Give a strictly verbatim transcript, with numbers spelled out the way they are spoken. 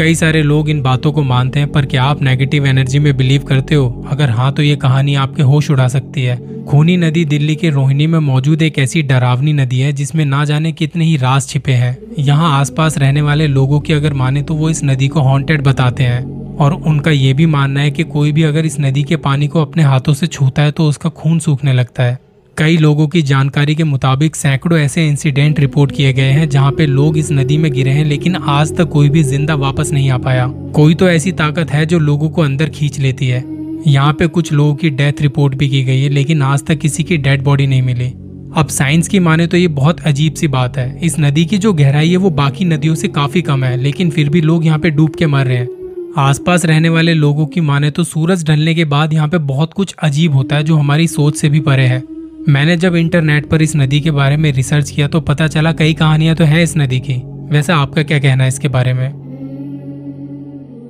कई सारे लोग इन बातों को मानते हैं, पर क्या आप नेगेटिव एनर्जी में बिलीव करते हो? अगर हाँ, तो ये कहानी आपके होश उड़ा सकती है। खूनी नदी दिल्ली के रोहिणी में मौजूद एक ऐसी डरावनी नदी है जिसमें ना जाने कितने ही राज छिपे हैं। यहाँ आसपास रहने वाले लोगों की अगर माने तो वो इस नदी को हॉन्टेड बताते हैं, और उनका ये भी मानना है कि कोई भी अगर इस नदी के पानी को अपने हाथों से छूता है तो उसका खून सूखने लगता है। कई लोगों की जानकारी के मुताबिक सैकड़ों ऐसे इंसिडेंट रिपोर्ट किए गए हैं जहां पे लोग इस नदी में गिरे हैं, लेकिन आज तक कोई भी जिंदा वापस नहीं आ पाया। कोई तो ऐसी ताकत है जो लोगों को अंदर खींच लेती है। यहाँ पे कुछ लोगों की डेथ रिपोर्ट भी की गई है, लेकिन आज तक किसी की डेड बॉडी नहीं मिली। अब साइंस की माने तो ये बहुत अजीब सी बात है। इस नदी की जो गहराई है वो बाकी नदियों से काफी कम है, लेकिन फिर भी लोग यहाँ पे डूब के मर रहे हैं। आसपास रहने वाले लोगों की माने तो सूरज ढलने के बाद यहाँ पे बहुत कुछ अजीब होता है जो हमारी सोच से भी परे है। मैंने जब इंटरनेट पर इस नदी के बारे में रिसर्च किया तो पता चला कई कहानियां तो हैं इस नदी की। वैसे आपका क्या कहना है इसके बारे में?